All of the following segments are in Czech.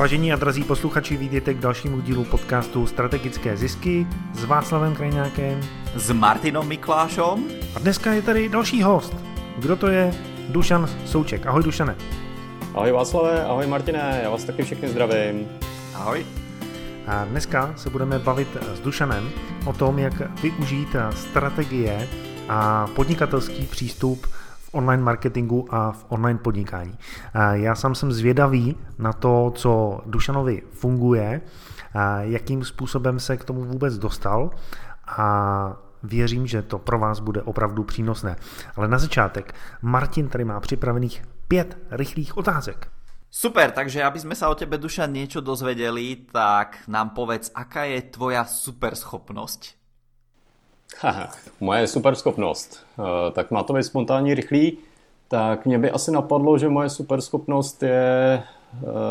Vážení a drazí posluchači, vítejte k dalšímu dílu podcastu Strategické zisky s Václavem Krajňákem, s Martinem Miklášom. A dneska je tady další host. Kdo to je? Dušan Souček. Ahoj, Dušane. Ahoj, Václave, ahoj, Martine, já vás taky všechny zdravím. Ahoj. A dneska se budeme bavit s Dušanem o tom, jak využít strategie a podnikatelský přístup online marketingu a v online podnikání. Já sám jsem zvědavý na to, co Dušanovi funguje, jakým způsobem se k tomu vůbec dostal a věřím, že to pro vás bude opravdu přínosné. Ale na začátek Martin tady má připravených 5 rychlých otázek. Super, takže aby sme sa o tebe, Dušan, niečo dozvedeli, tak nám povedz, aká je tvoja superschopnosť? Moje superschopnost. Tak má to být spontánní, rychlý. Tak mě by asi napadlo, že moje superschopnost je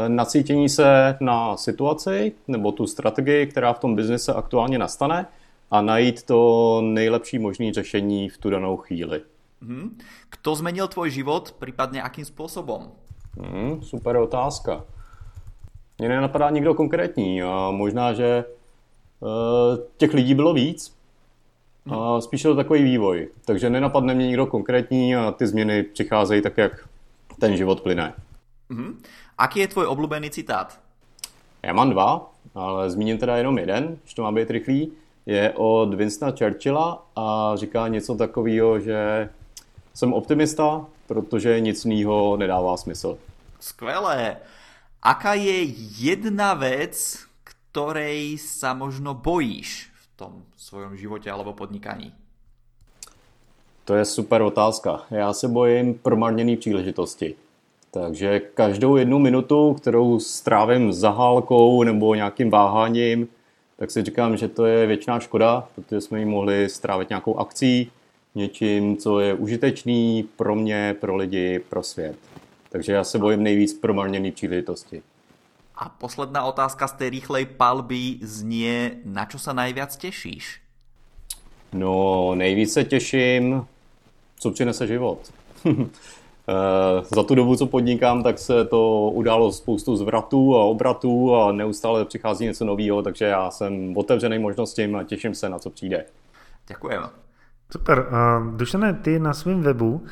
nacítění se na situaci nebo tu strategii, která v tom biznise aktuálně nastane a najít to nejlepší možné řešení v tu danou chvíli. Kdo změnil tvůj život, případně jakým způsobem? Super otázka. Mně nenapadá nikdo konkrétní. A možná, že těch lidí bylo víc. A spíš je to takový vývoj, takže nenapadne mě nikdo konkrétní a ty změny přicházejí tak, jak ten život plyne. Aký je tvoj oblíbený citát? Já mám 2, ale zmíním teda jenom jeden, že to má být rychlý. Je od Winstona Churchilla a říká něco takového, že jsem optimista, protože nic jiného nedává smysl. Skvělé. Aká je jedna věc, ktorej sa možno bojíš v tom svojom životě alebo podnikání? To je super otázka. Já se bojím promarněné příležitosti. Takže každou jednu minutu, kterou strávím zahálkou nebo nějakým váháním, tak si říkám, že to je věčná škoda, protože jsme ji mohli strávit nějakou akcí, něčím, co je užitečný pro mě, pro lidi, pro svět. Takže já se bojím nejvíc promarněné příležitosti. A posledná otázka z tej rýchlej palby znie, na čo sa najviac tešíš? No, nejvíc se těším, co přinese život. Za tu dobu, co podnikám, tak se to událo spoustu zvratů a obratů a neustále přichází něco nového, takže já jsem otevřený možnostím a těším se, na co přijde. Děkujem. Super. Dušane, ty na svém webu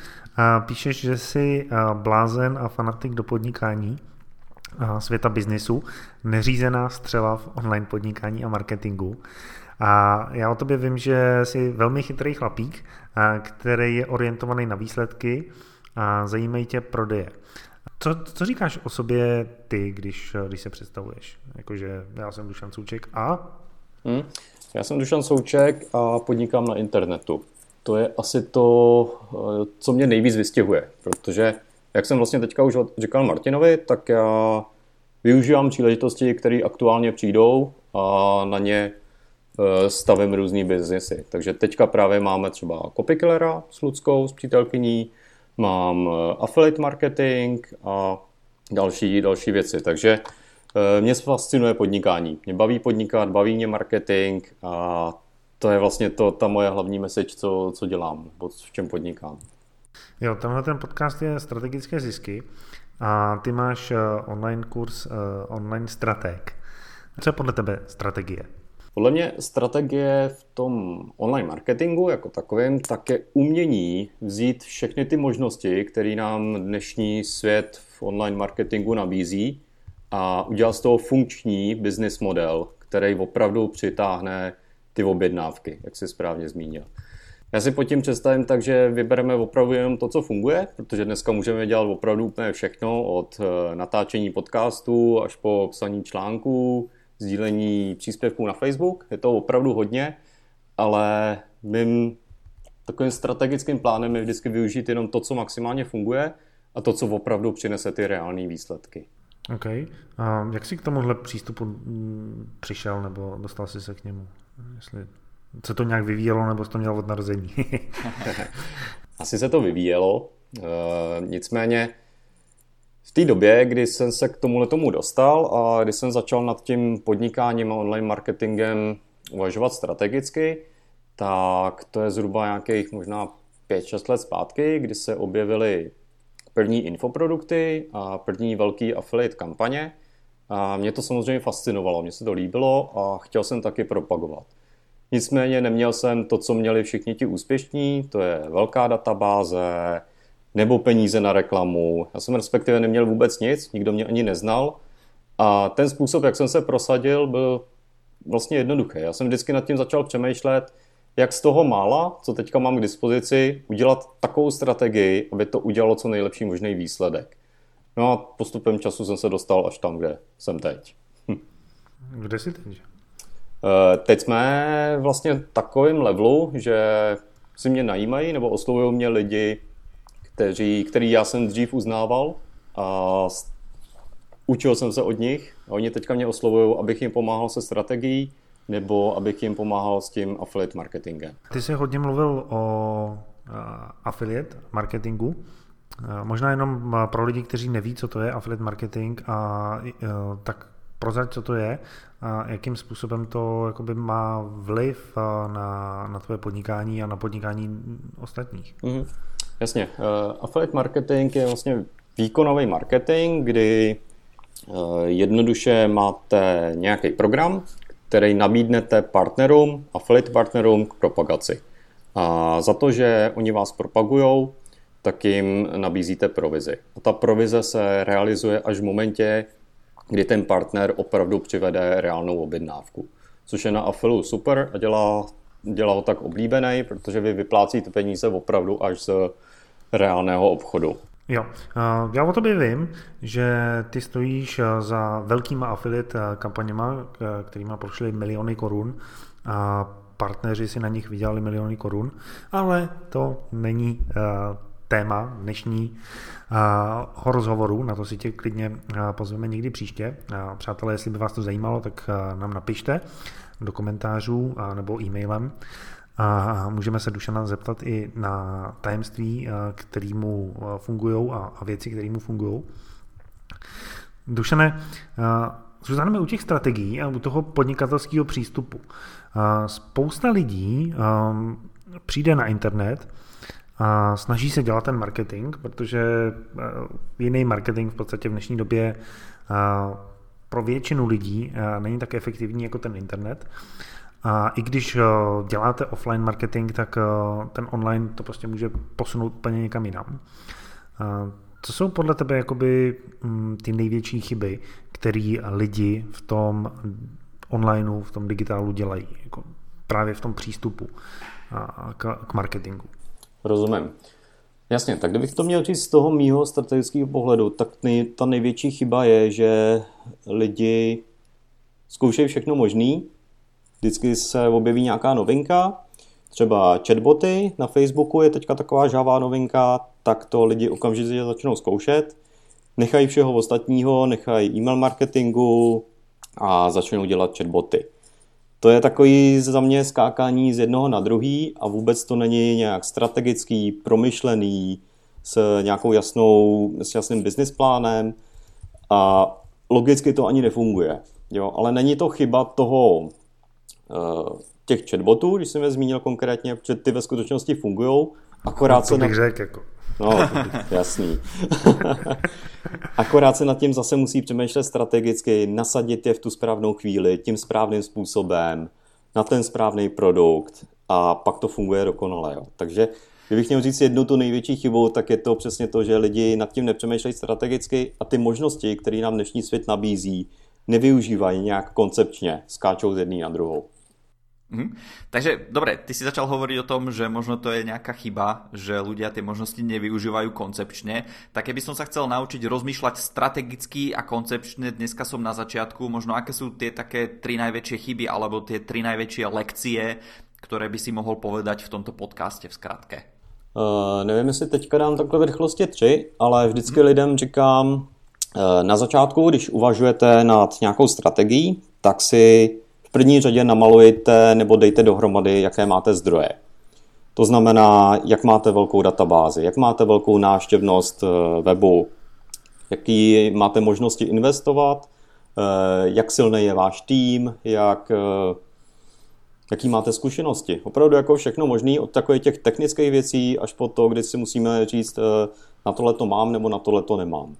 píšeš, že jsi blázen a fanatik do podnikání světa biznisu, neřízená střela v online podnikání a marketingu. A já o tobě vím, že jsi velmi chytrý chlapík, který je orientovaný na výsledky a zajímají tě prodeje. Co říkáš o sobě ty, když se představuješ? Jakože já jsem Dušan Souček a... Já jsem Dušan Souček a podnikám na internetu. To je asi to, co mě nejvíc vystihuje, protože jak jsem vlastně teďka už říkal Martinovi, tak já využívám příležitosti, které aktuálně přijdou a na ně stavím různý biznesy. Takže teďka právě máme třeba CopyKillera s Luckou, s přítelkyní, mám affiliate marketing a další věci. Takže mě fascinuje podnikání. Mě baví podnikat, baví mě marketing a to je vlastně ta moje hlavní message, co dělám, v čem podnikám. Jo, tenhle ten podcast je Strategické zisky a ty máš online kurz Online Strateg. Co je podle tebe strategie? Podle mě strategie v tom online marketingu jako takovém tak je umění vzít všechny ty možnosti, které nám dnešní svět v online marketingu nabízí a udělat z toho funkční business model, který opravdu přitáhne ty objednávky, jak jsi správně zmínil. Já si pod tím představím tak, že vybereme opravdu jenom to, co funguje, protože dneska můžeme dělat opravdu úplně všechno od natáčení podcastů až po psaní článků, sdílení příspěvků na Facebook. Je to opravdu hodně, ale mým takovým strategickým plánem je vždycky využít jenom to, co maximálně funguje a to, co opravdu přinese ty reální výsledky. OK. A jak jsi k tomuhle přístupu přišel nebo dostal jsi se k němu? Co to nějak vyvíjelo, nebo jsi to měl od narození? Asi se to vyvíjelo, nicméně v té době, kdy jsem se k tomu dostal a kdy jsem začal nad tím podnikáním a online marketingem uvažovat strategicky, tak to je zhruba nějakých možná 5-6 let zpátky, kdy se objevily první infoprodukty a první velký affiliate kampaně A mě to samozřejmě fascinovalo, mě se to líbilo a chtěl jsem taky propagovat. Nicméně neměl jsem to, co měli všichni ti úspěšní, to je velká databáze nebo peníze na reklamu. Já jsem respektive neměl vůbec nic, nikdo mě ani neznal. A ten způsob, jak jsem se prosadil, byl vlastně jednoduchý. Já jsem vždycky nad tím začal přemýšlet, jak z toho mála, co teďka mám k dispozici, udělat takovou strategii, aby to udělalo co nejlepší možný výsledek. No a postupem času jsem se dostal až tam, kde jsem teď. Kde jsi teď? Teď jsme vlastně v takovém levelu, že si mě najímají nebo oslovují mě lidi, který já jsem dřív uznával a učil jsem se od nich. Oni teďka mě oslovují, abych jim pomáhal se strategií nebo abych jim pomáhal s tím affiliate marketingem. Ty jsi hodně mluvil o affiliate marketingu. Možná jenom pro lidi, kteří neví, co to je affiliate marketing, a tak prozrať, co to je a jakým způsobem to jakoby má vliv na tvoje podnikání a na podnikání ostatních. Mm-hmm. Jasně. Affiliate marketing je vlastně výkonový marketing, kdy jednoduše máte nějaký program, který nabídnete partnerům, affiliate partnerům k propagaci. A za to, že oni vás propagujou, tak jim nabízíte provizi. A ta provize se realizuje až v momentě, kdy ten partner opravdu přivede reálnou objednávku. Což je na afilu super a dělá ho tak oblíbený, protože vy vyplácíte peníze opravdu až z reálného obchodu. Jo, já o tobě vím, že ty stojíš za velkýma affiliate kampaněma, kterýma prošly miliony korun a partneři si na nich vydělali miliony korun, ale to není téma dnešního rozhovoru, na to si tě klidně pozveme někdy příště. Přátelé, jestli by vás to zajímalo, tak nám napište do komentářů nebo e-mailem. A můžeme se Dušana zeptat i na tajemství, které mu fungují a věci, které mu fungují. Dušane, zůstaneme u těch strategií a u toho podnikatelského přístupu. Spousta lidí přijde na internet a snaží se dělat ten marketing, protože jiný marketing v podstatě v dnešní době pro většinu lidí není tak efektivní jako ten internet. A i když děláte offline marketing, tak ten online to prostě může posunout úplně někam jinam. Co jsou podle tebe jakoby ty největší chyby, které lidi v tom onlineu, v tom digitálu dělají? Jako právě v tom přístupu k marketingu. Rozumím. Jasně, tak kdybych to měl říct z toho mýho strategického pohledu, tak ta největší chyba je, že lidi zkoušejí všechno možný. Vždycky se objeví nějaká novinka, třeba chatboty na Facebooku je teďka taková žhavá novinka, tak to lidi okamžitě začnou zkoušet, nechají všeho ostatního, nechají e-mail marketingu a začnou dělat chatboty. To je takový za mě skákání z jednoho na druhý a vůbec to není nějak strategický, promyšlený, s nějakou jasným business plánem a logicky to ani nefunguje. Jo? Ale není to chyba toho těch chatbotů, když jsem je zmínil konkrétně, protože ty ve skutečnosti fungujou, akorát se... No, jasný. Akorát se nad tím zase musí přemýšlet strategicky, nasadit je v tu správnou chvíli, tím správným způsobem, na ten správný produkt a pak to funguje dokonale. Jo. Takže kdybych měl říct jednu tu největší chybu, tak je to přesně to, že lidi nad tím nepřemýšlejí strategicky a ty možnosti, které nám dnešní svět nabízí, nevyužívají nějak koncepčně, skáčou z jedný na druhou. Mhm. Takže, dobre, ty si začal hovoriť o tom, že možno to je nejaká chyba, že ľudia tie možnosti nevyužívajú koncepčne. Tak keby som sa chcel naučiť rozmýšľať strategicky a koncepčne, dneska som na začiatku, možno aké sú tie také 3 najväčšie chyby alebo tie 3 najväčšie lekcie, ktoré by si mohol povedať v tomto podcaste v skratke? Neviem, jestli teďka dám takhle v rychlosti 3, ale vždycky lidem říkám, na začátku, když uvažujete nad nějakou strategií, tak si v první řadě namalujte nebo dejte dohromady, jaké máte zdroje. To znamená, jak máte velkou databázi, jak máte velkou návštěvnost webu, jaký máte možnosti investovat, jak silný je váš tým, jaký máte zkušenosti. Opravdu jako všechno možné, od takových těch technických věcí až po to, kdy si musíme říct, na tohle to mám nebo na tohle to nemám.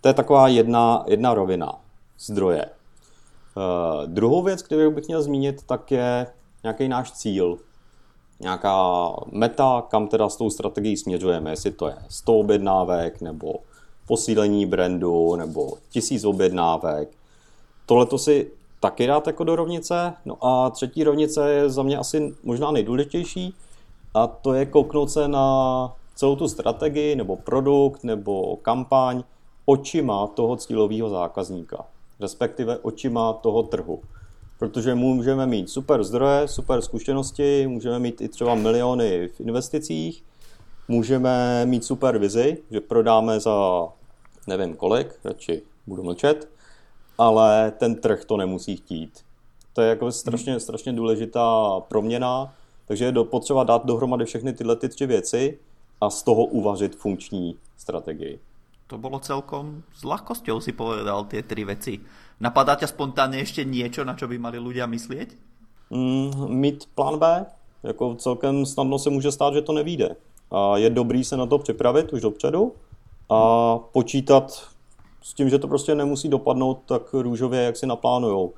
To je taková jedna rovina. zdroje. Druhou věc, kterou bych měl zmínit, tak je nějaký náš cíl. Nějaká meta, kam teda s tou strategií směřujeme, jestli to je 100 objednávek, nebo posílení brandu, nebo 1000 objednávek. Tohle to si taky dát jako do rovnice. No a třetí rovnice je za mě asi možná nejdůležitější, a to je kouknout se na celou tu strategii, nebo produkt, nebo kampaň očima toho cílového zákazníka, respektive očima toho trhu. Protože můžeme mít super zdroje, super zkušenosti, můžeme mít i třeba miliony v investicích, můžeme mít super vizi, že prodáme za nevím kolik, radši budu mlčet, ale ten trh to nemusí chtít. To je jako strašně důležitá proměna, takže je potřeba dát dohromady všechny tyhle tři věci a z toho uvařit funkční strategii. To bolo celkom s ľahkosťou si povedal tie tri veci. Napadá ťa spontánne ešte niečo, na čo by mali ľudia myslieť? Mít plán B. Jako celkem snadno se může stát, že to nevíde. A je dobrý se na to připravit už dopředu a počítat s tím, že to prostě nemusí dopadnout tak růžově, jak si naplánujou.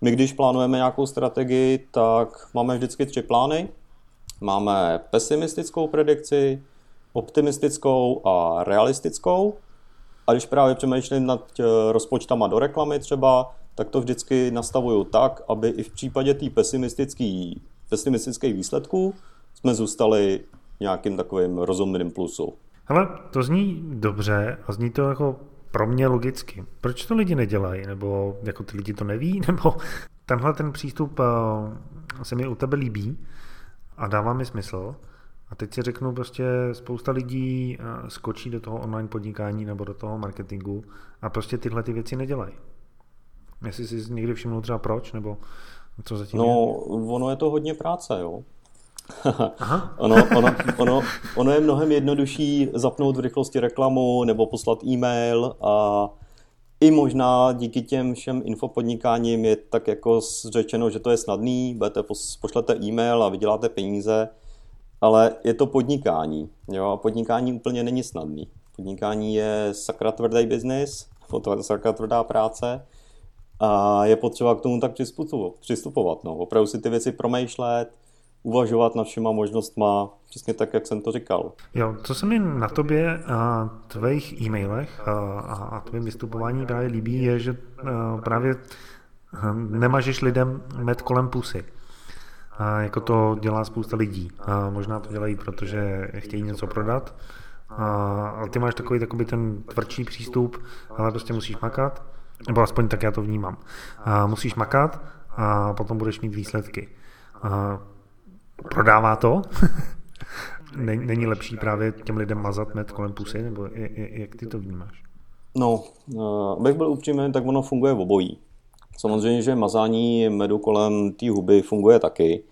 My když plánujeme nějakou strategii, tak máme vždycky tři plány. Máme pesimistickou predikci, optimistickou a realistickou. A když právě přemýšlím nad rozpočtama do reklamy třeba, tak to vždycky nastavuju tak, aby i v případě té pesimistických výsledků jsme zůstali nějakým takovým rozumným plusu. Hele, to zní dobře a zní to jako pro mě logicky. Proč to lidi nedělají? Nebo jako ty lidi to neví? Nebo tenhle ten přístup se mi u tebe líbí a dává mi smysl. A teď si řeknu, prostě spousta lidí skočí do toho online podnikání nebo do toho marketingu a prostě tyhle ty věci nedělají. Jestli jsi někdy všiml třeba proč, nebo co zatím Ono je to hodně práce, jo. Aha. ono je mnohem jednodušší zapnout v rychlosti reklamu nebo poslat e-mail a i možná díky těm všem infopodnikáním je tak jako řečeno, že to je snadný, pošlete e-mail a vyděláte peníze. Ale je to podnikání. Jo? A podnikání úplně není snadný. Podnikání je sakra tvrdý biznis, sakra tvrdá práce a je potřeba k tomu tak přistupovat. No. Opravdu si ty věci promýšlet, uvažovat nad všema možnostma, přesně tak, jak jsem to říkal. Jo, co se mi na tobě a tvých e-mailech a tvým vystupování právě líbí, je, že právě nemažeš lidem med kolem pusy. A jako to dělá spousta lidí. A možná to dělají, protože chtějí něco prodat. Ale ty máš takový ten tvrdší přístup, ale prostě musíš makat, nebo aspoň tak já to vnímám. Musíš makat a potom budeš mít výsledky. Prodává to? Není lepší právě těm lidem mazat med kolem pusy? Nebo jak ty to vnímáš? No, abych byl upřímný, tak ono funguje v obojí. Samozřejmě, že mazání medu kolem té huby funguje taky.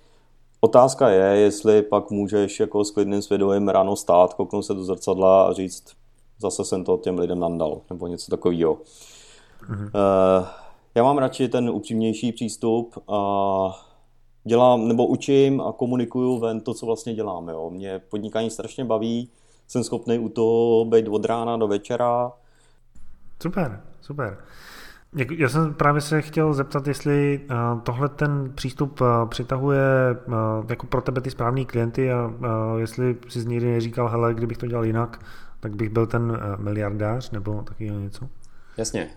Otázka je, jestli pak můžeš jako s klidným svědomím ráno stát, kouknout se do zrcadla a říct, zase jsem to těm lidem nandal, nebo něco takového. Mhm. Já mám radši ten upřímnější přístup a dělám, nebo učím a komunikuju ven to, co vlastně dělám. Jo. Mě podnikání strašně baví, jsem schopný u toho být od rána do večera. Super, super. Já jsem právě se chtěl zeptat, jestli tohle ten přístup přitahuje jako pro tebe ty správný klienty a jestli jsi někdy neříkal, hele, kdybych to dělal jinak, tak bych byl ten miliardář nebo taky něco? Jasně,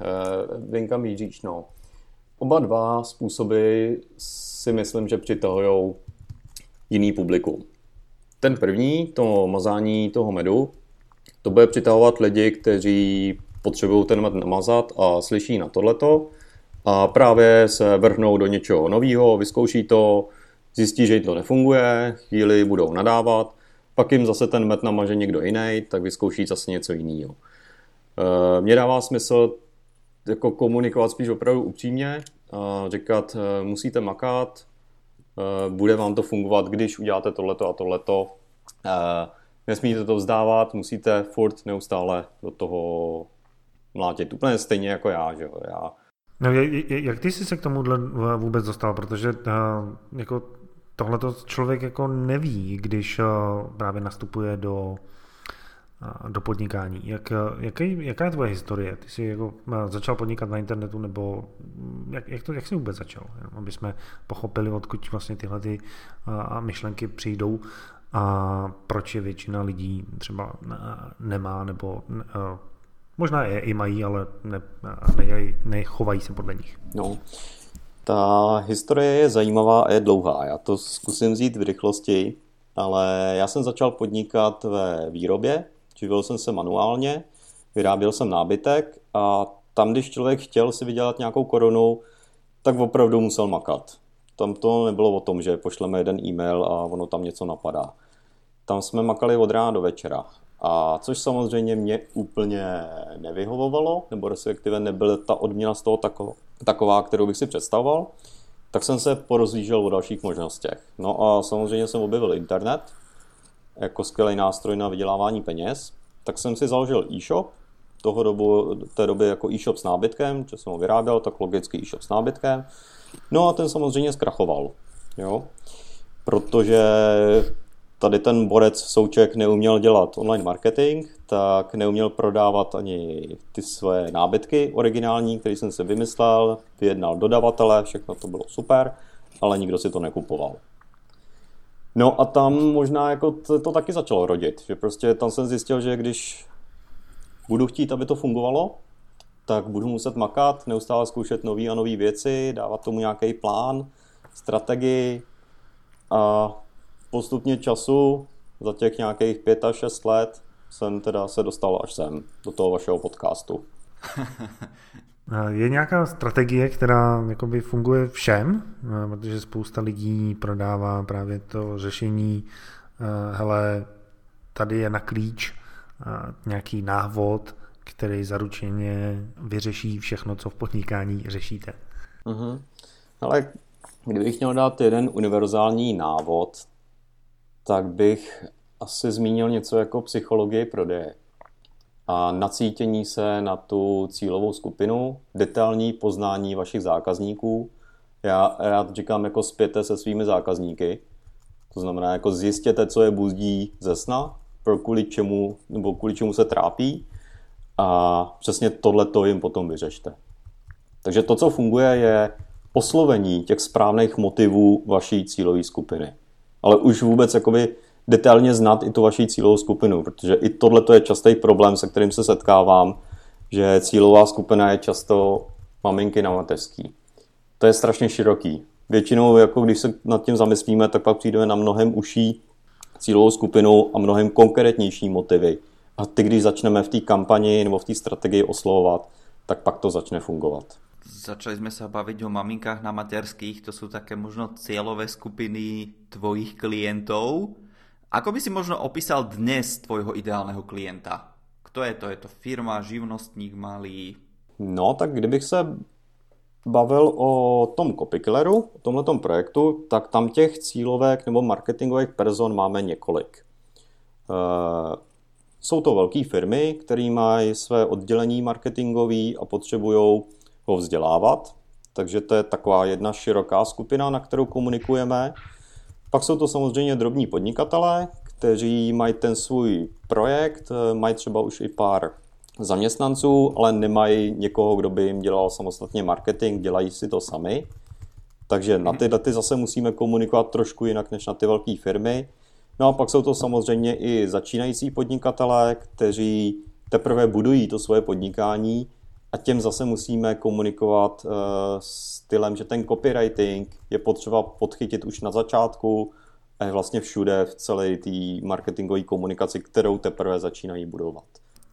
vím, kam míříš, no. Oba dva způsoby si myslím, že přitahujou jiný publikum. Ten první, to mazání toho medu, to bude přitahovat lidi, kteří potřebují ten med namazat a slyší na tohleto a právě se vrhnou do něčeho nového, vyzkouší to, zjistí, že to nefunguje, chvíli budou nadávat, pak jim zase ten med namaže někdo jiný, tak vyzkouší zase něco jiného. Mně dává smysl jako komunikovat spíš opravdu upřímně a říkat, musíte makat, bude vám to fungovat, když uděláte tohleto a tohleto. Nesmíte to vzdávat, musíte furt neustále do toho mlátit. Úplně stejně jako já, že jo. No, jak ty jsi se k tomuhle vůbec dostal? Protože jako tohleto člověk jako neví, když právě nastupuje do do podnikání. Jaká je tvoje historie? Ty jsi jako začal podnikat na internetu, nebo jak jsi vůbec začal? Aby jsme pochopili, odkud vlastně tyhle ty myšlenky přijdou a proč je většina lidí třeba nemá, nebo možná je i mají, ale nechovají se podle nich. No. Ta historie je zajímavá a je dlouhá. Já to zkusím vzít v rychlosti, ale já jsem začal podnikat ve výrobě, živil jsem se manuálně, vyráběl jsem nábytek a tam, když člověk chtěl si vydělat nějakou korunu, tak opravdu musel makat. Tam to nebylo o tom, že pošleme jeden e-mail a ono tam něco napadá. Tam jsme makali od rána do večera. A což samozřejmě mě úplně nevyhovovalo, nebo respektive nebyla ta odměna z toho taková, kterou bych si představoval, tak jsem se porozlížel o dalších možnostech. No a samozřejmě jsem objevil internet jako skvělý nástroj na vydělávání peněz, tak jsem si založil e-shop, té doby jako e-shop s nábytkem, co jsem ho vyráběl, tak logicky e-shop s nábytkem. No a ten samozřejmě zkrachoval, jo? Protože tady ten borec Souček neuměl dělat online marketing, tak neuměl prodávat ani ty své nábytky originální, které jsem si vymyslel, vyjednal dodavatele, všechno to bylo super, ale nikdo si to nekupoval. No a tam možná jako to taky začalo rodit, že prostě tam jsem zjistil, že když budu chtít, aby to fungovalo, tak budu muset makat, neustále zkoušet nový a nový věci, dávat tomu nějaký plán, strategii a postupně času, za těch nějakých 5 až 6 let, jsem teda se dostal až sem, do toho vašeho podcastu. Je nějaká strategie, která jakoby funguje všem, protože spousta lidí prodává právě to řešení, hele, tady je na klíč nějaký návod, který zaručeně vyřeší všechno, co v podnikání řešíte. Uh-huh. Ale kdybych měl dát jeden univerzální návod, tak bych asi zmínil něco jako psychologii prodeje a nacítění se na tu cílovou skupinu, detailní poznání vašich zákazníků. Já říkám jako spěte se svými zákazníky, to znamená jako zjistěte, co je buzdí ze sna, kvůli čemu se trápí a přesně tohleto jim potom vyřešte. Takže to, co funguje, je oslovení těch správných motivů vaší cílové skupiny. Ale už vůbec jakoby detailně znát i tu vaši cílovou skupinu, protože i tohleto je častý problém, se kterým se setkávám, že cílová skupina je často maminky na mateřský. To je strašně široký. Většinou, jako když se nad tím zamyslíme, tak pak přijdeme na mnohem užší cílovou skupinu a mnohem konkrétnější motivy. A ty, když začneme v té kampani nebo v té strategii oslovovat, tak pak to začne fungovat. Začali jsme se bavit o maminkách na materských, to jsou také možno cieľové skupiny tvojich klientov. Ako by si možno opísal dnes tvojho ideálného klienta? Kto je to? Je to firma, živnostník, malý? No, tak kdybych se bavil o tom CopyKilleru, o tomhletom projektu, tak tam těch cílovek nebo marketingových person máme několik. Jsou to velké firmy, které mají své oddělení marketingové a potřebují ho vzdělávat, takže to je taková jedna široká skupina, na kterou komunikujeme. Pak jsou to samozřejmě drobní podnikatelé, kteří mají ten svůj projekt, mají třeba už i pár zaměstnanců, ale nemají někoho, kdo by jim dělal samostatně marketing, dělají si to sami. Takže na ty zase musíme komunikovat trošku jinak než na ty velké firmy. No a pak jsou to samozřejmě i začínající podnikatelé, kteří teprve budují to svoje podnikání, a těm zase musíme komunikovat stylem, že ten copywriting je potřeba podchytit už na začátku a je vlastně všude v celé té marketingové komunikaci, kterou teprve začínají budovat.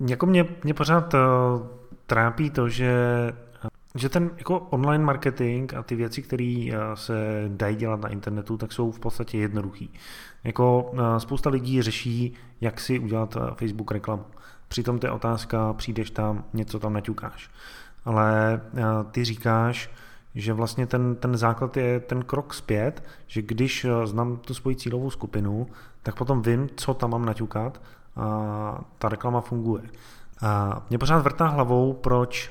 Jako mě pořád trápí to, že ten jako online marketing a ty věci, které se dají dělat na internetu, tak jsou v podstatě jednoduchý. Jako spousta lidí řeší, jak si udělat Facebook reklamu. Přitom to je otázka, přijdeš tam, něco tam naťukáš. Ale ty říkáš, že vlastně ten základ je ten krok zpět, že když znám tu svoji cílovou skupinu, tak potom vím, co tam mám naťukat a ta reklama funguje. A mě pořád vrtá hlavou, proč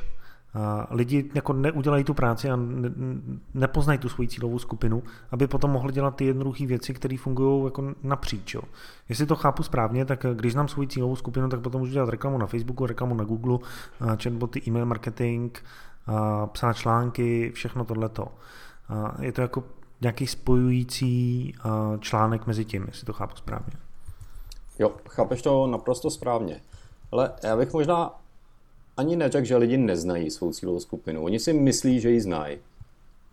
Lidi jako neudělají tu práci a nepoznají tu svoji cílovou skupinu, aby potom mohli dělat ty jednoduché věci, které fungují jako napříč. Jo. Jestli to chápu správně, tak když znám svoji cílovou skupinu, tak potom můžu dělat reklamu na Facebooku, reklamu na Google, chatboty, e-mail marketing, psát články, všechno tohleto. Je to jako nějaký spojující článek mezi tím, jestli to chápu správně. Jo, chápeš to naprosto správně. Ale já bych možná ani neřekl, že lidi neznají svou cílovou skupinu. Oni si myslí, že ji znají.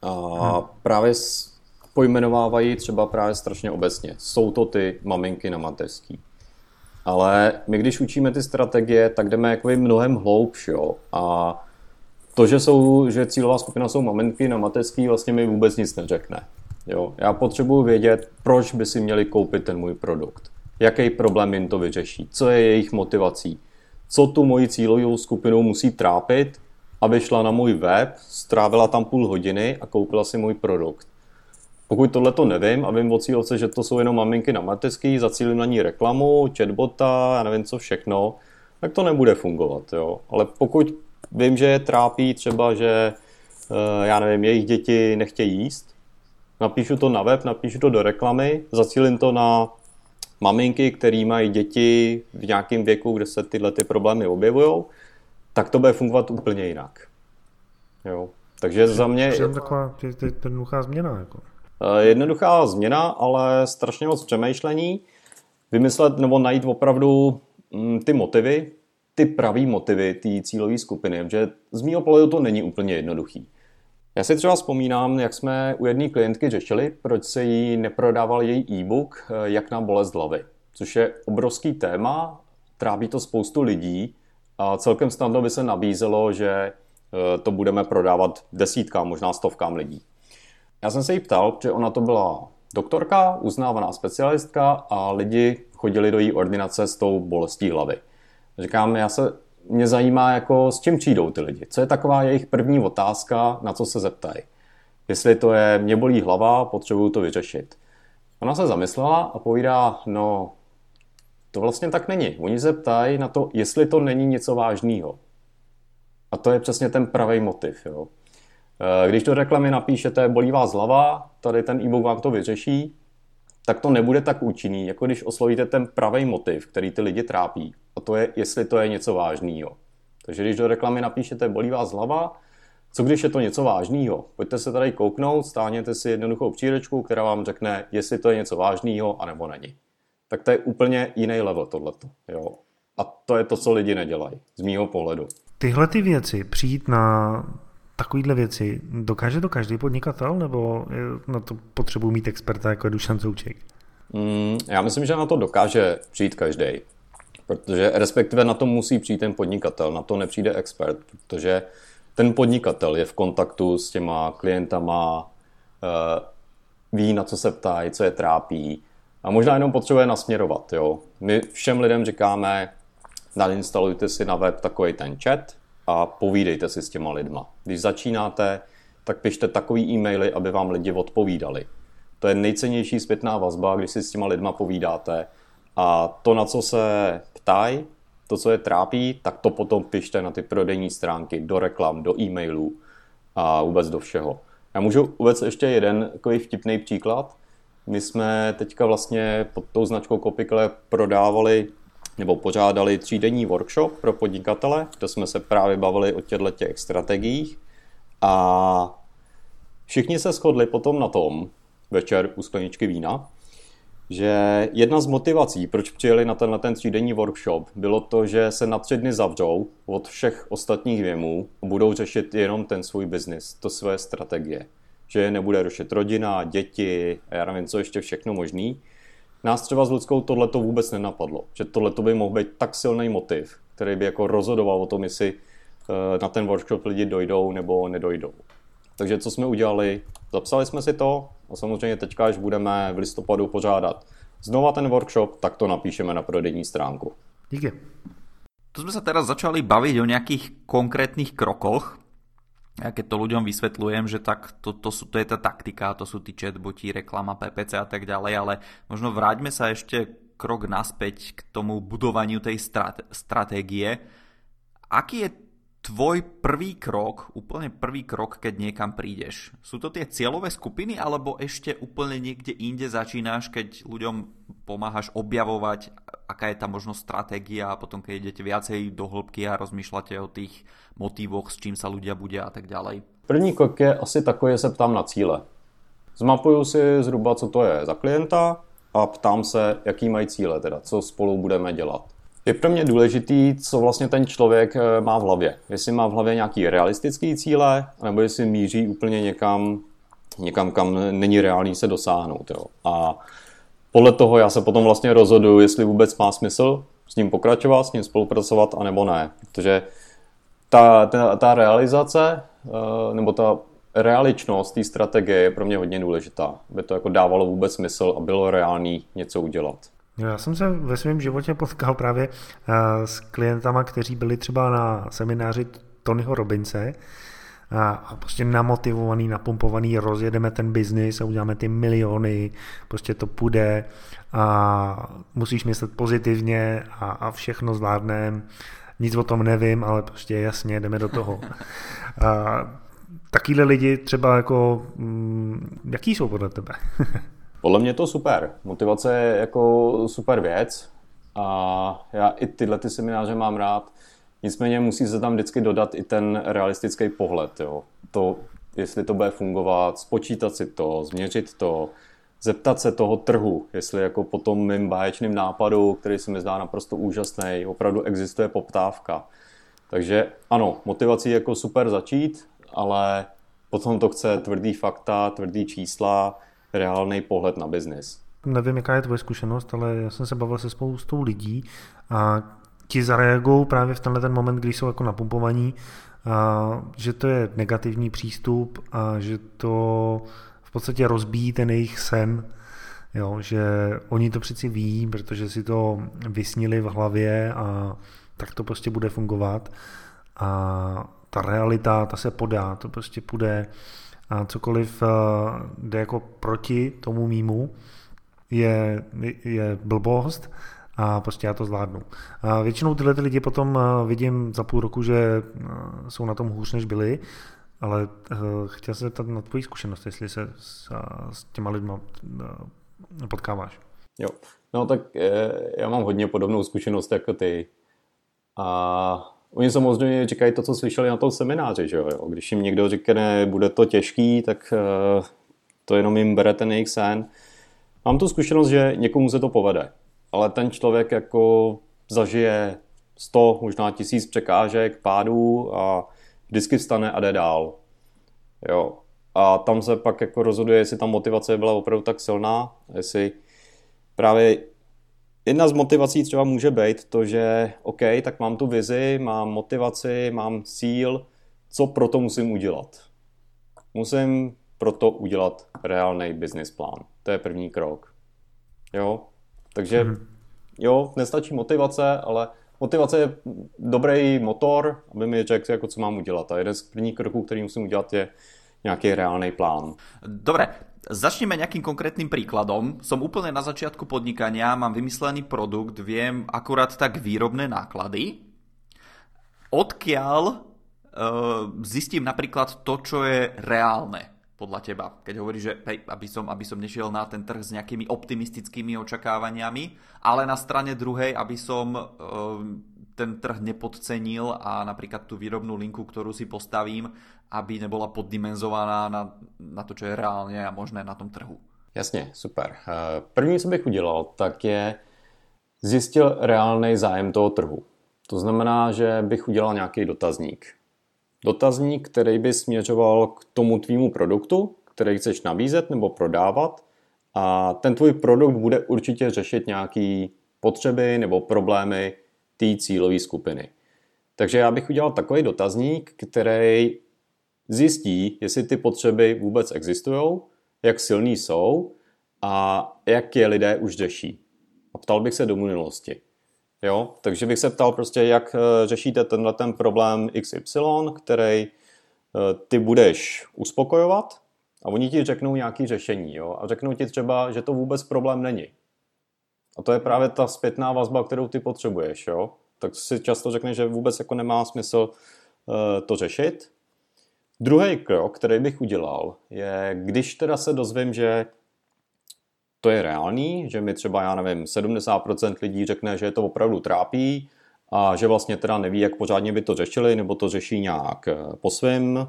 A právě pojmenovávají třeba právě strašně obecně. Jsou to ty maminky na mateřský. Ale my, když učíme ty strategie, tak jdeme jakoby mnohem hloubš. Jo? A to, že cílová skupina jsou maminky na mateřský, vlastně mi vůbec nic neřekne. Jo? Já potřebuji vědět, proč by si měli koupit ten můj produkt. Jaký problém jim to vyřeší. Co je jejich motivací. Co tu moji cílovou skupinu musí trápit, aby šla na můj web, strávila tam půl hodiny a koupila si můj produkt. Pokud tohle to nevím a vím od cílovce, že to jsou jenom maminky na mateřský, zacílím na ní reklamu, chatbota, já nevím co všechno, tak to nebude fungovat. Jo. Ale pokud vím, že je trápí třeba, že já nevím, jejich děti nechtějí jíst, napíšu to na web, napíšu to do reklamy, zacílím to na maminky, který mají děti v nějakém věku, kde se tyhle ty problémy objevují, tak to bude fungovat úplně jinak. Jo. Takže za mě... Přijde taková jednoduchá změna. Jako. Jednoduchá změna, ale strašně moc přemýšlení. Vymyslet nebo najít opravdu ty motivy, ty pravý motivy té cílové skupiny, že z mýho pohledu to není úplně jednoduchý. Já si třeba vzpomínám, jak jsme u jedné klientky řešili, proč se jí neprodával její e-book Jak na bolest hlavy, což je obrovský téma, trápí to spoustu lidí a celkem snadno by se nabízelo, že to budeme prodávat desítkám, možná stovkám lidí. Já jsem se jí ptal, protože ona to byla doktorka, uznávaná specialistka a lidi chodili do její ordinace s tou bolestí hlavy. Říkám, mě zajímá, jako, s čím přijdou ty lidi. Co je taková jejich první otázka, na co se zeptají. Jestli to je, mě bolí hlava, potřebuju to vyřešit. Ona se zamyslela a povídá, no, to vlastně tak není. Oni se ptají na to, jestli to není něco vážného. A to je přesně ten pravý motiv. Jo. Když do reklamy napíšete, bolí vás hlava, tady ten e-book vám to vyřeší, tak to nebude tak účinný, jako když oslovíte ten pravý motiv, který ty lidi trápí. A to je, jestli to je něco vážného. Takže když do reklamy napíšete, bolí vás hlava, co když je to něco vážného? Pojďte se tady kouknout, stáhněte si jednoduchou příručku, která vám řekne, jestli to je něco vážného, anebo není. Tak to je úplně jiný level tohleto. Jo. A to je to, co lidi nedělají, z mýho pohledu. Tyhle ty věci, přijít na takovýhle věci, dokáže to každý podnikatel, nebo na to potřebuji mít experta, jako je Dušan Souček? Já myslím, že na to dokáže přijít každý. Protože respektive na to musí přijít ten podnikatel, na to nepřijde expert, protože ten podnikatel je v kontaktu s těma klientama, ví, na co se ptají, co je trápí a možná jenom potřebuje nasměrovat. Jo. My všem lidem říkáme, nainstalujte si na web takový ten chat a povídejte si s těma lidma. Když začínáte, tak pište takový e-maily, aby vám lidi odpovídali. To je nejcennější zpětná vazba, když si s těma lidma povídáte. A to, na co se ptají, to, co je trápí, tak to potom pište na ty prodejní stránky, do reklam, do e-mailů a vůbec do všeho. Já můžu uvést ještě jeden takový vtipný příklad. My jsme teďka vlastně pod tou značkou CopyKiller prodávali nebo pořádali 3denní workshop pro podnikatele, kde jsme se právě bavili o těchto strategiích a všichni se shodli potom na tom večer u skleničky vína, že jedna z motivací, proč přijeli na tenhle 3denní workshop, bylo to, že se na 3 dny zavřou od všech ostatních věmů a budou řešit jenom ten svůj biznis, to své strategie. Že nebude rušit rodina, děti, já nevím, co ještě všechno možný. Nás třeba s Ludskou tohleto vůbec nenapadlo, že tohleto by mohl být tak silný motiv, který by jako rozhodoval o tom, jestli na ten workshop lidi dojdou nebo nedojdou. Takže co jsme udělali? Zapsali jsme si to a samozřejmě teďka, až budeme v listopadu pořádat znova ten workshop, tak to napíšeme na prodejní stránku. Díky. To jsme sa teraz začali baviť o nejakých konkrétnych krokoch. Ja keď to ľuďom vysvetľujem, že tak to je tá taktika, to sú tí chatboti, reklama, PPC a tak ďalej, ale možno vráťme sa ešte krok naspäť k tomu budovaniu tej stratégie. Aký je tvoj prvý krok, úplne prvý krok, keď niekam prídeš? Sú to tie cieľové skupiny, alebo ešte úplne niekde inde začínaš, keď ľuďom pomáhaš objavovať, aká je tá možno stratégia, a potom keď idete viacej do hĺbky a rozmýšľate o tých motívoch, s čím sa ľudia budia a tak ďalej? První krok je asi takový, že se ptám na cíle. Zmapuju si zhruba, co to je za klienta, a ptám se, jaký mají cíle, teda co spolu budeme dělat. Je pro mě důležitý, co vlastně ten člověk má v hlavě. Jestli má v hlavě nějaký realistický cíle, nebo jestli míří úplně někam, kam není reálný se dosáhnout. Jo. A podle toho já se potom vlastně rozhoduju, jestli vůbec má smysl s ním pokračovat, s ním spolupracovat, anebo ne. Protože ta realizace, nebo ta realičnost té strategie je pro mě hodně důležitá, aby to jako dávalo vůbec smysl a bylo reálný něco udělat. Já jsem se ve svém životě potkal právě s klientama, kteří byli třeba na semináři Tonyho Robinse a prostě namotivovaný, napumpovaný, rozjedeme ten biznis a uděláme ty miliony, prostě to půjde a musíš myslet pozitivně a všechno zvládnem, nic o tom nevím, ale prostě jasně, jdeme do toho. Takýhle lidi třeba jako, jaký jsou podle tebe? Podle mě je to super. Motivace je jako super věc a já i tyhle semináře mám rád. Nicméně musí se tam vždycky dodat i ten realistický pohled. Jo. To, jestli to bude fungovat, spočítat si to, změřit to, zeptat se toho trhu, jestli jako po tom mým báječným nápadu, který se mi zdá naprosto úžasný, opravdu existuje poptávka. Takže ano, motivací je jako super začít, ale potom to chce tvrdý fakta, tvrdý čísla, reálný pohled na biznis. Nevím, jaká je tvoje zkušenost, ale já jsem se bavil se spoustou lidí a ti zareagují právě v tenhle ten moment, když jsou jako napumpovaní, že to je negativní přístup a že to v podstatě rozbíjí ten jejich sen, jo, že oni to přeci ví, protože si to vysnili v hlavě a tak to prostě bude fungovat a ta realita, ta se podá, to prostě půjde. A cokoliv jde jako proti tomu mýmu, je blbost a prostě já to zvládnu. A většinou tyhle lidi potom vidím za půl roku, že jsou na tom hůř, než byli, ale chtěl se zeptat na tvoji zkušenost, jestli se s těma lidma potkáváš. Jo, no tak já mám hodně podobnou zkušenost jako ty. A oni samozřejmě čekají to, co slyšeli na tom semináři, že jo. Když jim někdo řekne, bude to těžký, tak to jenom jim bere ten jejich sen. Mám tu zkušenost, že někomu se to povede, ale ten člověk jako zažije 100, možná 1000 překážek, pádů a vždycky vstane a jde dál. Jo. A tam se pak jako rozhoduje, jestli ta motivace byla opravdu tak silná, jestli právě jedna z motivací třeba může být to, že OK, tak mám tu vizi, mám motivaci, mám cíl, co pro to musím udělat. Musím proto udělat reálný business plán. To je první krok. Jo? Takže jo, nestačí motivace, ale motivace je dobrý motor, aby mi řekl, jako co mám udělat. A jeden z prvních kroků, který musím udělat, je nějaký reálný plán. Dobré. Začneme nejakým konkrétnym príkladom. Som úplne na začiatku podnikania, mám vymyslený produkt, viem akurát tak výrobné náklady. Odkiaľ zistím napríklad to, čo je reálne podľa teba? Keď hovoríš, že hej, aby som nešiel na ten trh s nejakými optimistickými očakávaniami, ale na strane druhej, aby som ten trh nepodcenil a napríklad tú výrobnú linku, ktorú si postavím, aby nebyla poddimenzovaná na to, co je reálně a možné na tom trhu. Jasně, super. První, co bych udělal, tak je zjistil reálný zájem toho trhu. To znamená, že bych udělal nějaký dotazník. Dotazník, který by směřoval k tomu tvýmu produktu, který chceš nabízet nebo prodávat, a ten tvůj produkt bude určitě řešit nějaké potřeby nebo problémy té cílové skupiny. Takže já bych udělal takový dotazník, který zjistí, jestli ty potřeby vůbec existují, jak silný jsou a jak je lidé už řeší. A ptal bych se do minulosti. Jo? Takže bych se ptal prostě, jak řešíte tenhle problém XY, který ty budeš uspokojovat, a oni ti řeknou nějaké řešení. Jo? A řeknou ti třeba, že to vůbec problém není. A to je právě ta zpětná vazba, kterou ty potřebuješ. Jo? Tak si často řekneš, že vůbec jako nemá smysl to řešit. Druhý krok, který bych udělal, je, když teda se dozvím, že to je reálný, že mi třeba, 70% lidí řekne, že je to opravdu trápí a že vlastně teda neví, jak pořádně by to řešili, nebo to řeší nějak po svém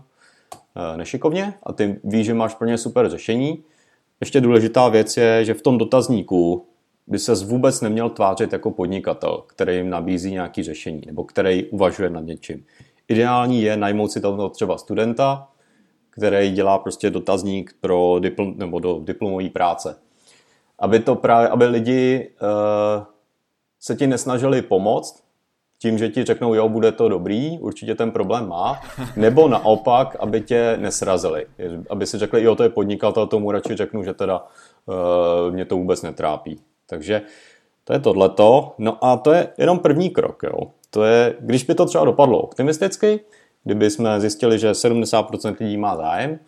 nešikovně a ty víš, že máš pro ně super řešení. Ještě důležitá věc je, že v tom dotazníku by ses vůbec neměl tvářit jako podnikatel, který jim nabízí nějaké řešení nebo který uvažuje nad něčím. Ideální je najmout si tam třeba studenta, který dělá prostě dotazník pro nebo do diplomové práce. Aby to právě, aby lidi se ti nesnažili pomoct tím, že ti řeknou, jo, bude to dobrý, určitě ten problém má, nebo naopak, aby tě nesrazili. Aby si řekli, jo, to je podnikatel, tomu radši řeknu, že teda mě to vůbec netrápí. Takže to je tohleto. No a to je jenom první krok, jo. To je, když by to třeba dopadlo optimisticky, kdyby jsme zjistili, že 70% lidí má zájem,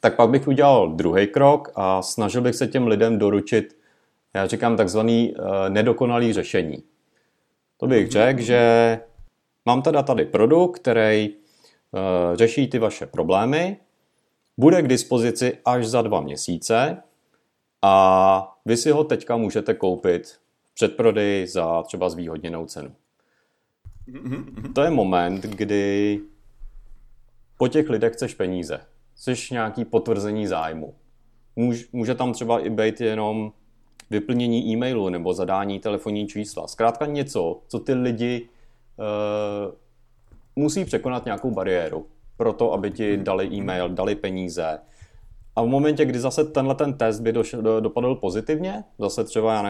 tak pak bych udělal druhý krok a snažil bych se těm lidem doručit, já říkám takzvaný nedokonalý řešení. To bych řekl, že mám teda tady produkt, který řeší ty vaše problémy, bude k dispozici až za 2 měsíce a vy si ho teďka můžete koupit v předprodeji za třeba zvýhodněnou cenu. To je moment, kdy po těch lidech chceš peníze. Chceš nějaký potvrzení zájmu. Může tam třeba i být jenom vyplnění e-mailu nebo zadání telefonní čísla. Zkrátka něco, co ty lidi musí překonat nějakou bariéru pro to, aby ti dali e-mail, dali peníze. A v momentě, kdy zase tenhle ten test by dopadl pozitivně, zase třeba,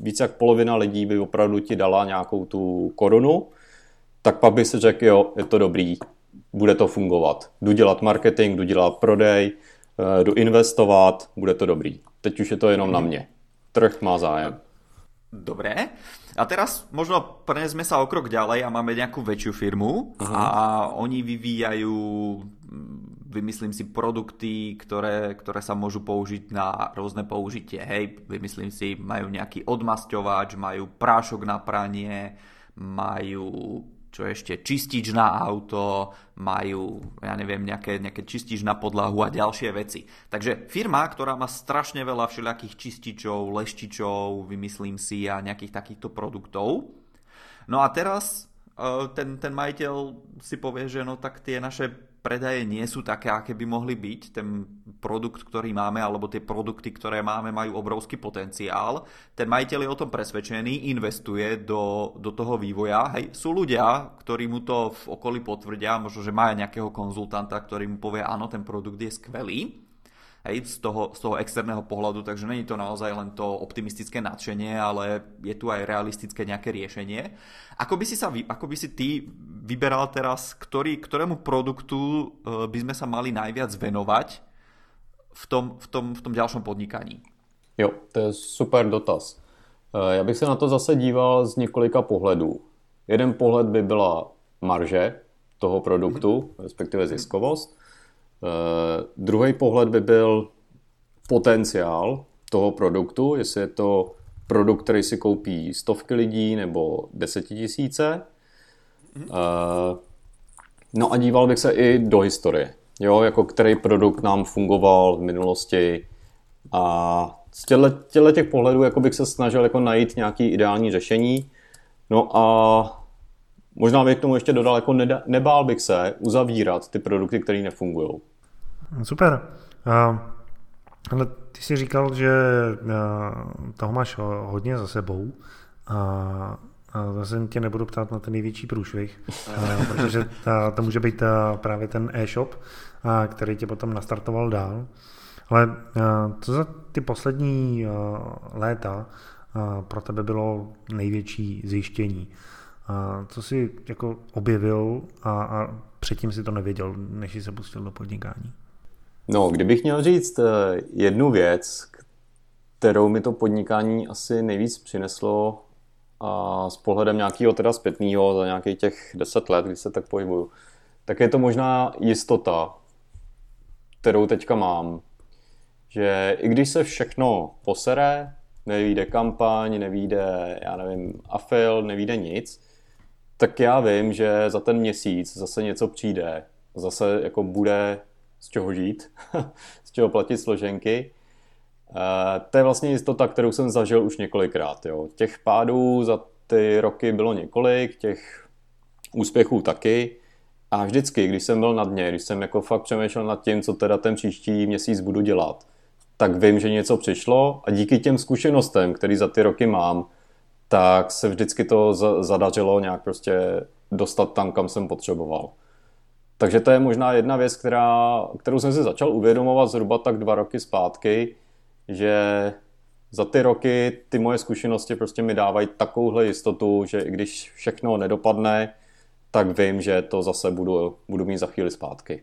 víc jak polovina lidí by opravdu ti dala nějakou tu korunu, tak pak by si řekl, jo, je to dobrý, bude to fungovat. Jdu dělat marketing, jdu dělat prodej, jdu investovat, bude to dobrý. Teď už je to jenom na mě. Trh má zájem. Dobré. A teraz možno prenesme sa o krok ďalej a máme nejakú väčšiu firmu a oni vyvíjajú, vymyslím si, produkty, ktoré sa môžu použiť na rôzne použitie. Hej, vymyslím si, majú nejaký odmasťovač, majú prášok na pranie, majú čo ešte, čistič na auto, majú, nejaké čistič na podlahu a ďalšie veci. Takže firma, ktorá má strašne veľa všelijakých čističov, leštičov, vymyslím si, a nejakých takýchto produktov. No a teraz ten majiteľ si povie, že no tak tie naše predaje nie sú také, aké by mohli byť. Ten produkt, ktorý máme, alebo tie produkty, ktoré máme, majú obrovský potenciál. Ten majiteľ je o tom presvedčený, investuje do toho vývoja. Hej, sú ľudia, ktorí mu to v okolí potvrdia, možno, že má nejakého konzultanta, ktorý mu povie, áno, ten produkt je skvelý. Hej, z toho externého pohľadu, takže není to naozaj len to optimistické nadšenie, ale je tu aj realistické nejaké riešenie. Ako by si ty vyberal teraz, ktorému produktu by sme sa mali najviac venovať v tom ďalšom podnikaní? Jo, to je super dotaz. Já bych se na to zase díval z několika pohledů. Jeden pohled by byla marže toho produktu, respektive ziskovost. Druhý pohled by byl potenciál toho produktu, jestli je to produkt, který si koupí 100 lidí nebo 10 000. No a díval bych se i do historie, jo, jako který produkt nám fungoval v minulosti a z těchto těch pohledů jako bych se snažil jako najít nějaké ideální řešení. No a možná bych k tomu ještě dodal, jako nebál bych se uzavírat ty produkty, které nefungují. Super. Ale ty jsi říkal, že toho máš hodně za sebou. A zase tě nebudu ptát na ten největší průšvih, protože to může být právě ten e-shop, který tě potom nastartoval dál. Ale co za ty poslední léta pro tebe bylo největší zjištění? A co jsi jako objevil a předtím si to nevěděl, než jsi se pustil do podnikání? No, kdybych měl říct jednu věc, kterou mi to podnikání asi nejvíc přineslo a s pohledem nějakého teda zpětného za nějakých těch 10 let, když se tak pohybuju, tak je to možná jistota, kterou teďka mám, že i když se všechno posere, nevyjde kampaň, nevyjde, afil, nevyjde nic, tak já vím, že za ten měsíc zase něco přijde, zase jako bude z čeho žít, z čeho platit složenky. To je vlastně jistota, kterou jsem zažil už několikrát. Jo. Těch pádů za ty roky bylo několik, těch úspěchů taky. A vždycky, když jsem byl na dně, když jsem jako fakt přemýšlel nad tím, co teda ten příští měsíc budu dělat, tak vím, že něco přišlo a díky těm zkušenostem, které za ty roky mám, tak se vždycky to zadařilo nějak prostě dostat tam, kam jsem potřeboval. Takže to je možná jedna věc, kterou jsem si začal uvědomovat zhruba tak 2 roky zpátky, že za ty roky ty moje zkušenosti prostě mi dávají takovouhle jistotu, že i když všechno nedopadne, tak vím, že to zase budu mít za chvíli zpátky.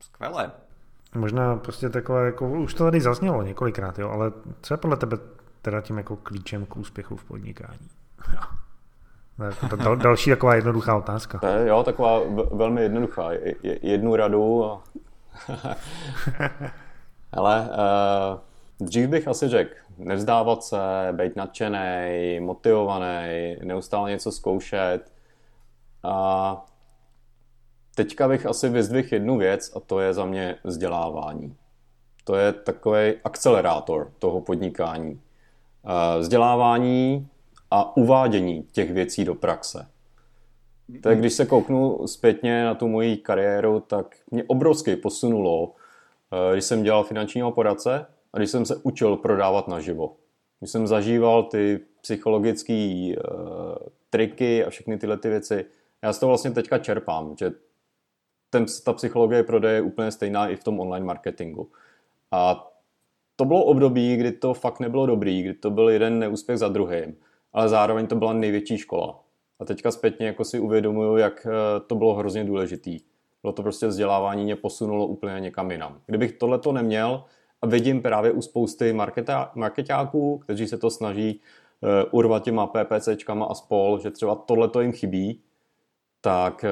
Skvělé. Možná prostě takové, jako už to tady zaznělo několikrát, jo, ale co je podle tebe teda tím jako klíčem k úspěchu v podnikání? Další taková jednoduchá otázka. Jo, taková velmi jednoduchá. Jednu radu. Ale dřív bych asi řekl, nevzdávat se, být nadšenej, motivovaný, neustále něco zkoušet. A teďka bych asi vyzdvihl jednu věc a to je za mě vzdělávání. To je takový akcelerátor toho podnikání. Vzdělávání a uvádění těch věcí do praxe. Tak když se kouknu zpětně na tu moji kariéru, tak mě obrovsky posunulo, když jsem dělal finančního poradce a když jsem se učil prodávat naživo. Když jsem zažíval ty psychologické triky a všechny tyhle ty věci. Já z toho vlastně teďka čerpám, že ta psychologie prodeje je úplně stejná i v tom online marketingu. A to bylo období, kdy to fakt nebylo dobrý, kdy to byl jeden neúspěch za druhým, ale zároveň to byla největší škola. A teďka zpětně jako si uvědomuju, jak to bylo hrozně důležitý. Bylo to prostě vzdělávání, mě posunulo úplně někam jinam. Kdybych tohleto neměl, a vidím právě u spousty marketáků, kteří se to snaží urvat těma PPCčkama a spol, že třeba tohleto jim chybí, tak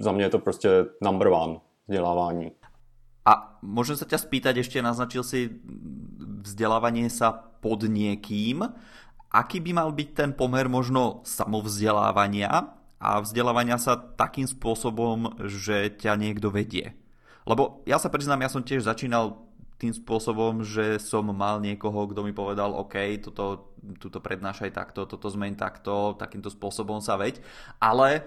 za mě je to prostě number one vzdělávání. A môžem sa ťa spýtať, ešte naznačil si vzdelávanie sa pod niekým. Aký by mal byť ten pomer možno samovzdelávania a vzdelávania sa takým spôsobom, že ťa niekto vedie? Lebo ja sa priznám, ja som tiež začínal tým spôsobom, že som mal niekoho, kto mi povedal, OK, toto prednášaj takto, toto zmeň takto, takýmto spôsobom sa veď, ale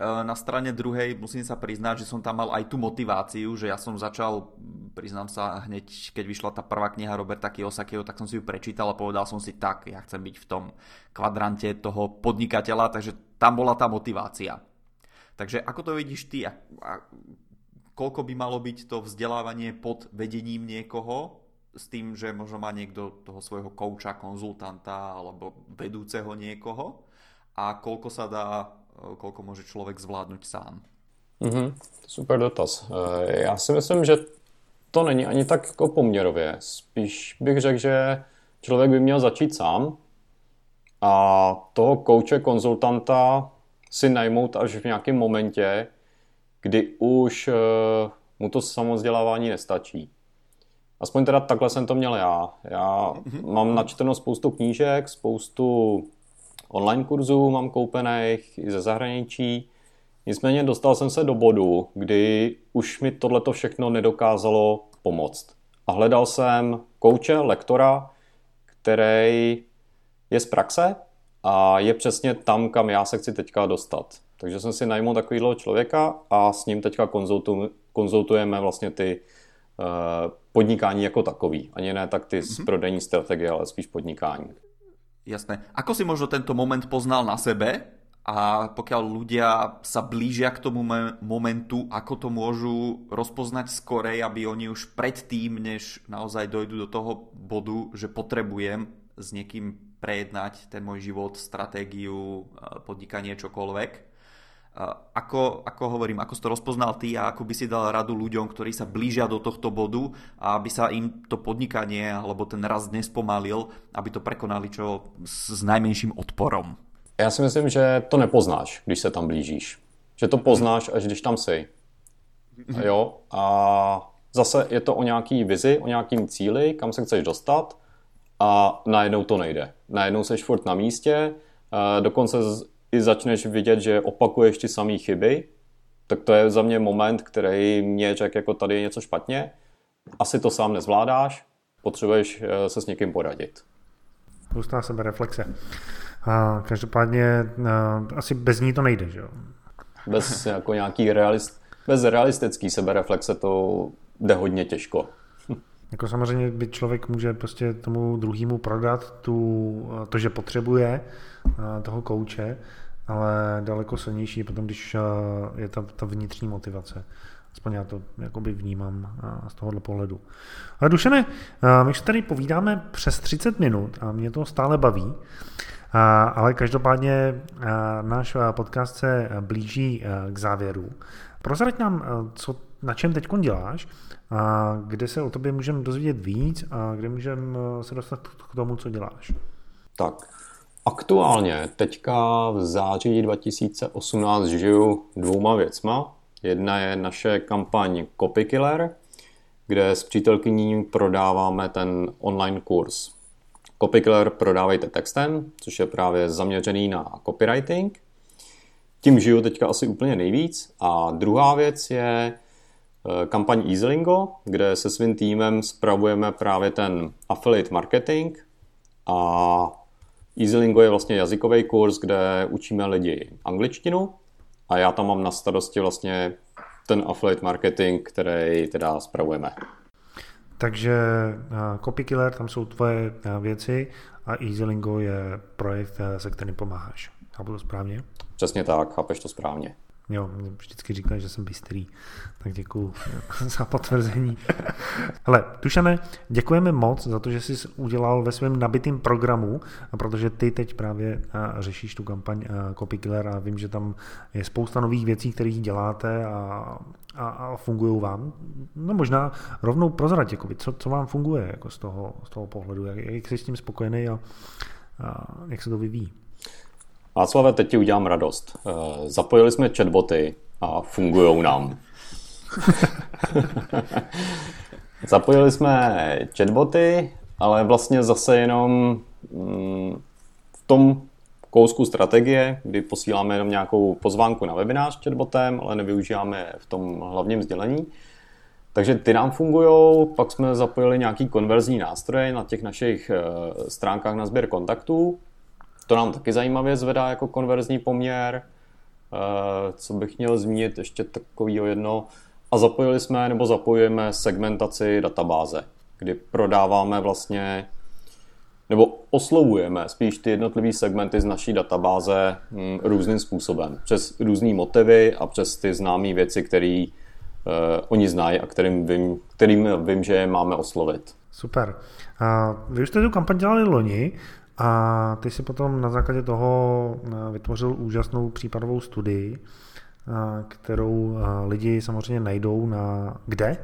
na strane druhej musím sa priznať, že som tam mal aj tú motiváciu, že ja som začal, priznám sa, hneď keď vyšla tá prvá kniha Roberta Kiyosakiho, tak som si ju prečítal a povedal som si tak, ja chcem byť v tom kvadrante toho podnikateľa, takže tam bola tá motivácia. Takže ako to vidíš ty? A koľko by malo byť to vzdelávanie pod vedením niekoho s tým, že možno má niekto toho svojho kouča, konzultanta alebo vedúceho niekoho a koľko sa dá, koľko může člověk zvládnout sám? Super dotaz. Já si myslím, že to není ani tak jako poměrově. Spíš bych řekl, že člověk by měl začít sám a toho kouče, konzultanta si najmout až v nějakém momentě, kdy už mu to samozdělávání nestačí. Aspoň teda takhle jsem to měl já. Já mám načteno spoustu knížek, spoustu online kurzů mám koupených i ze zahraničí. Nicméně dostal jsem se do bodu, kdy už mi tohleto všechno nedokázalo pomoct. A hledal jsem kouče, lektora, který je z praxe a je přesně tam, kam já se chci teďka dostat. Takže jsem si najmul takovýhle člověka a s ním teďka konzultujeme vlastně ty podnikání jako takový. Ani ne tak ty prodejní strategie, ale spíš podnikání. Jasné. Ako si možno tento moment poznal na sebe a pokiaľ ľudia sa blížia k tomu momentu, ako to môžu rozpoznať skorej, aby oni už predtým, než naozaj dojdu do toho bodu, že potrebujem s niekým prejednať ten môj život, stratégiu, podnikanie, čokoľvek. Ako hovorím, ako si to rozpoznal ty a ako by si dal radu ľuďom, ktorí sa blížia do tohto bodu a aby sa im to podnikanie alebo ten rast nespomalil, aby to prekonali čo s najmenším odporom? Já si myslím, že to nepoznáš, když se tam blížíš. Že to poznáš, až když tam jsi. Jo? A zase je to o nějaký vizi, o nějakým cíli, kam se chceš dostat a najednou to nejde. Najednou seš furt na místě, dokonce i začneš vidět, že opakuješ ty samé chyby, tak to je za mě moment, který mě řekl, jako tady je něco špatně, asi to sám nezvládáš, potřebuješ se s někým poradit. Pustá sebereflexe. Každopádně asi bez ní to nejde, že jo? Bez jako nějaký realistický sebereflexe to jde hodně těžko. Jako samozřejmě by člověk může prostě tomu druhému prodat to, že potřebuje toho kouče, ale daleko silnější potom, když je ta vnitřní motivace. Aspoň já to jakoby vnímám z tohohle pohledu. Ale Dušane, my se tady povídáme přes 30 minut a mě to stále baví, ale každopádně náš podcast se blíží k závěru. Prozrať nám, na čem teď děláš, a kde se o tobě můžeme dozvědět víc a kde můžeme se dostat k tomu, co děláš. Tak, aktuálně teďka v září 2018 žiju dvouma věcma. Jedna je naše kampaň CopyKiller, kde s přítelkyní prodáváme ten online kurz. CopyKiller prodávejte textem, což je právě zaměřený na copywriting. Tím žiju teďka asi úplně nejvíc. A druhá věc je kampaň EasyLingo, kde se svým týmem spravujeme právě ten affiliate marketing. A EasyLingo je vlastně jazykový kurz, kde učíme lidi angličtinu. A já tam mám na starosti vlastně ten affiliate marketing, který teda spravujeme. Takže CopyKiller, tam jsou tvoje věci a EasyLingo je projekt, se kterým pomáháš. Chápu to správně? Přesně tak, chápeš to správně. Jo, vždycky říkáš, že jsem bystrý, tak děkuju za potvrzení. Hele, Dušane, děkujeme moc za to, že jsi udělal ve svém nabitým programu, protože ty teď právě řešíš tu kampaň CopyKiller a vím, že tam je spousta nových věcí, které děláte a fungují vám. No možná rovnou prozrať, jakoby, co vám funguje jako z toho pohledu, jak jsi s tím spokojený a jak se to vyvíjí. Václave, teď ti udělám radost. Zapojili jsme chatboty a fungujou nám. Zapojili jsme chatboty, ale vlastně zase jenom v tom kousku strategie, kdy posíláme jenom nějakou pozvánku na webinář s chatbotem, ale nevyužíváme v tom hlavním sdělení. Takže ty nám fungujou, pak jsme zapojili nějaký konverzní nástroje na těch našich stránkách na sběr kontaktů. To nám taky zajímavě zvedá jako konverzní poměr. Co bych měl zmínit, ještě takovýho jedno. A zapojili jsme nebo zapojujeme segmentaci databáze, kdy prodáváme vlastně nebo oslovujeme spíš ty jednotlivý segmenty z naší databáze různým způsobem. Přes různý motivy a přes ty známé věci, které oni znají a kterým vím, že je máme oslovit. Super. Vy už jste tu kampaň dělali loni, a ty si potom na základě toho vytvořil úžasnou případovou studii, kterou lidi samozřejmě najdou na... Kde?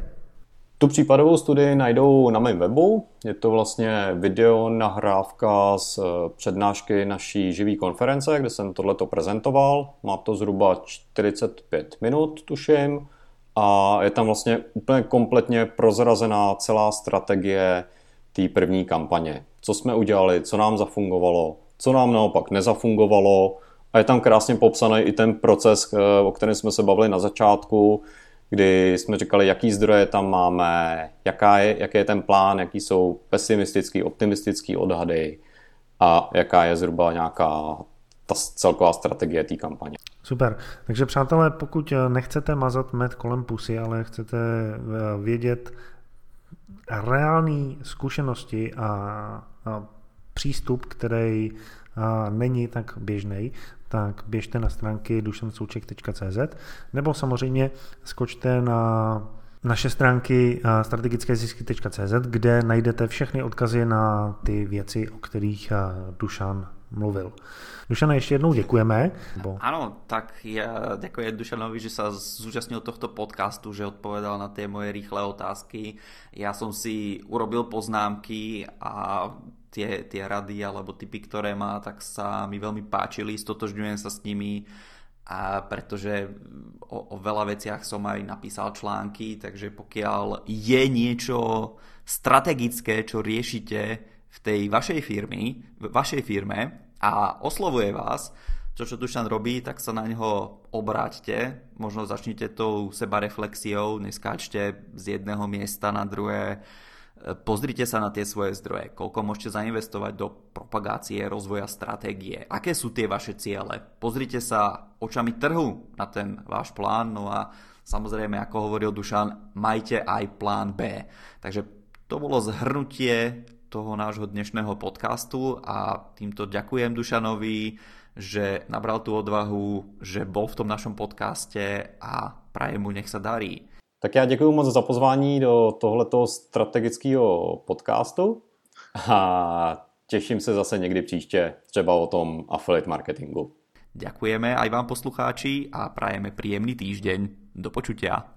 Tu případovou studii najdou na mém webu. Je to vlastně video nahrávka z přednášky naší živý konference, kde jsem tohleto prezentoval. Má to zhruba 45 minut, tuším. A je tam vlastně úplně kompletně prozrazená celá strategie té první kampaně. Co jsme udělali, co nám zafungovalo, co nám naopak nezafungovalo. A je tam krásně popsaný i ten proces, o kterém jsme se bavili na začátku, kdy jsme říkali, jaký zdroje tam máme, jaký je ten plán, jaký jsou pesimistický, optimistický odhady a jaká je zhruba nějaká ta celková strategie té kampaně. Super. Takže přátelé, pokud nechcete mazat med kolem pusy, ale chcete vědět reální zkušenosti a přístup, který není tak běžný, tak běžte na stránky dušansouček.cz nebo samozřejmě skočte na naše stránky strategickézisky.cz, kde najdete všechny odkazy na ty věci, o kterých Dušan mluvil. Dušane, ještě jednou děkujeme. Ano, tak ja ďakujem Dušanovi, že sa zúčastnil tohto podcastu, že odpovedal na tie moje rýchle otázky. Ja som si urobil poznámky a tie rady alebo tipy, ktoré má, tak sa mi veľmi páčili, stotožňujem sa s nimi, a pretože o veľa veciach som aj napísal články, takže pokiaľ je niečo strategické, čo riešite v tej vašej firme a oslovuje vás, čo Dušan robí, tak sa na ňo obráťte. Možno začnite tou sebareflexiou, neskáčte z jedného miesta na druhé. Pozrite sa na tie svoje zdroje. Koľko môžete zainvestovať do propagácie, rozvoja, stratégie. Aké sú tie vaše ciele? Pozrite sa očami trhu na ten váš plán. No a samozrejme, ako hovoril Dušan, majte aj plán B. Takže to bolo zhrnutie toho nášho dnešného podcastu a týmto ďakujem Dušanovi, že nabral tú odvahu, že bol v tom našom podcaste a prajem mu nech sa darí. Tak já děkuji moc za pozvání do tohletoho strategického podcastu a těším se zase někdy příště třeba o tom affiliate marketingu. Ďakujeme aj vám poslucháči a prajeme príjemný týždeň. Do počutia.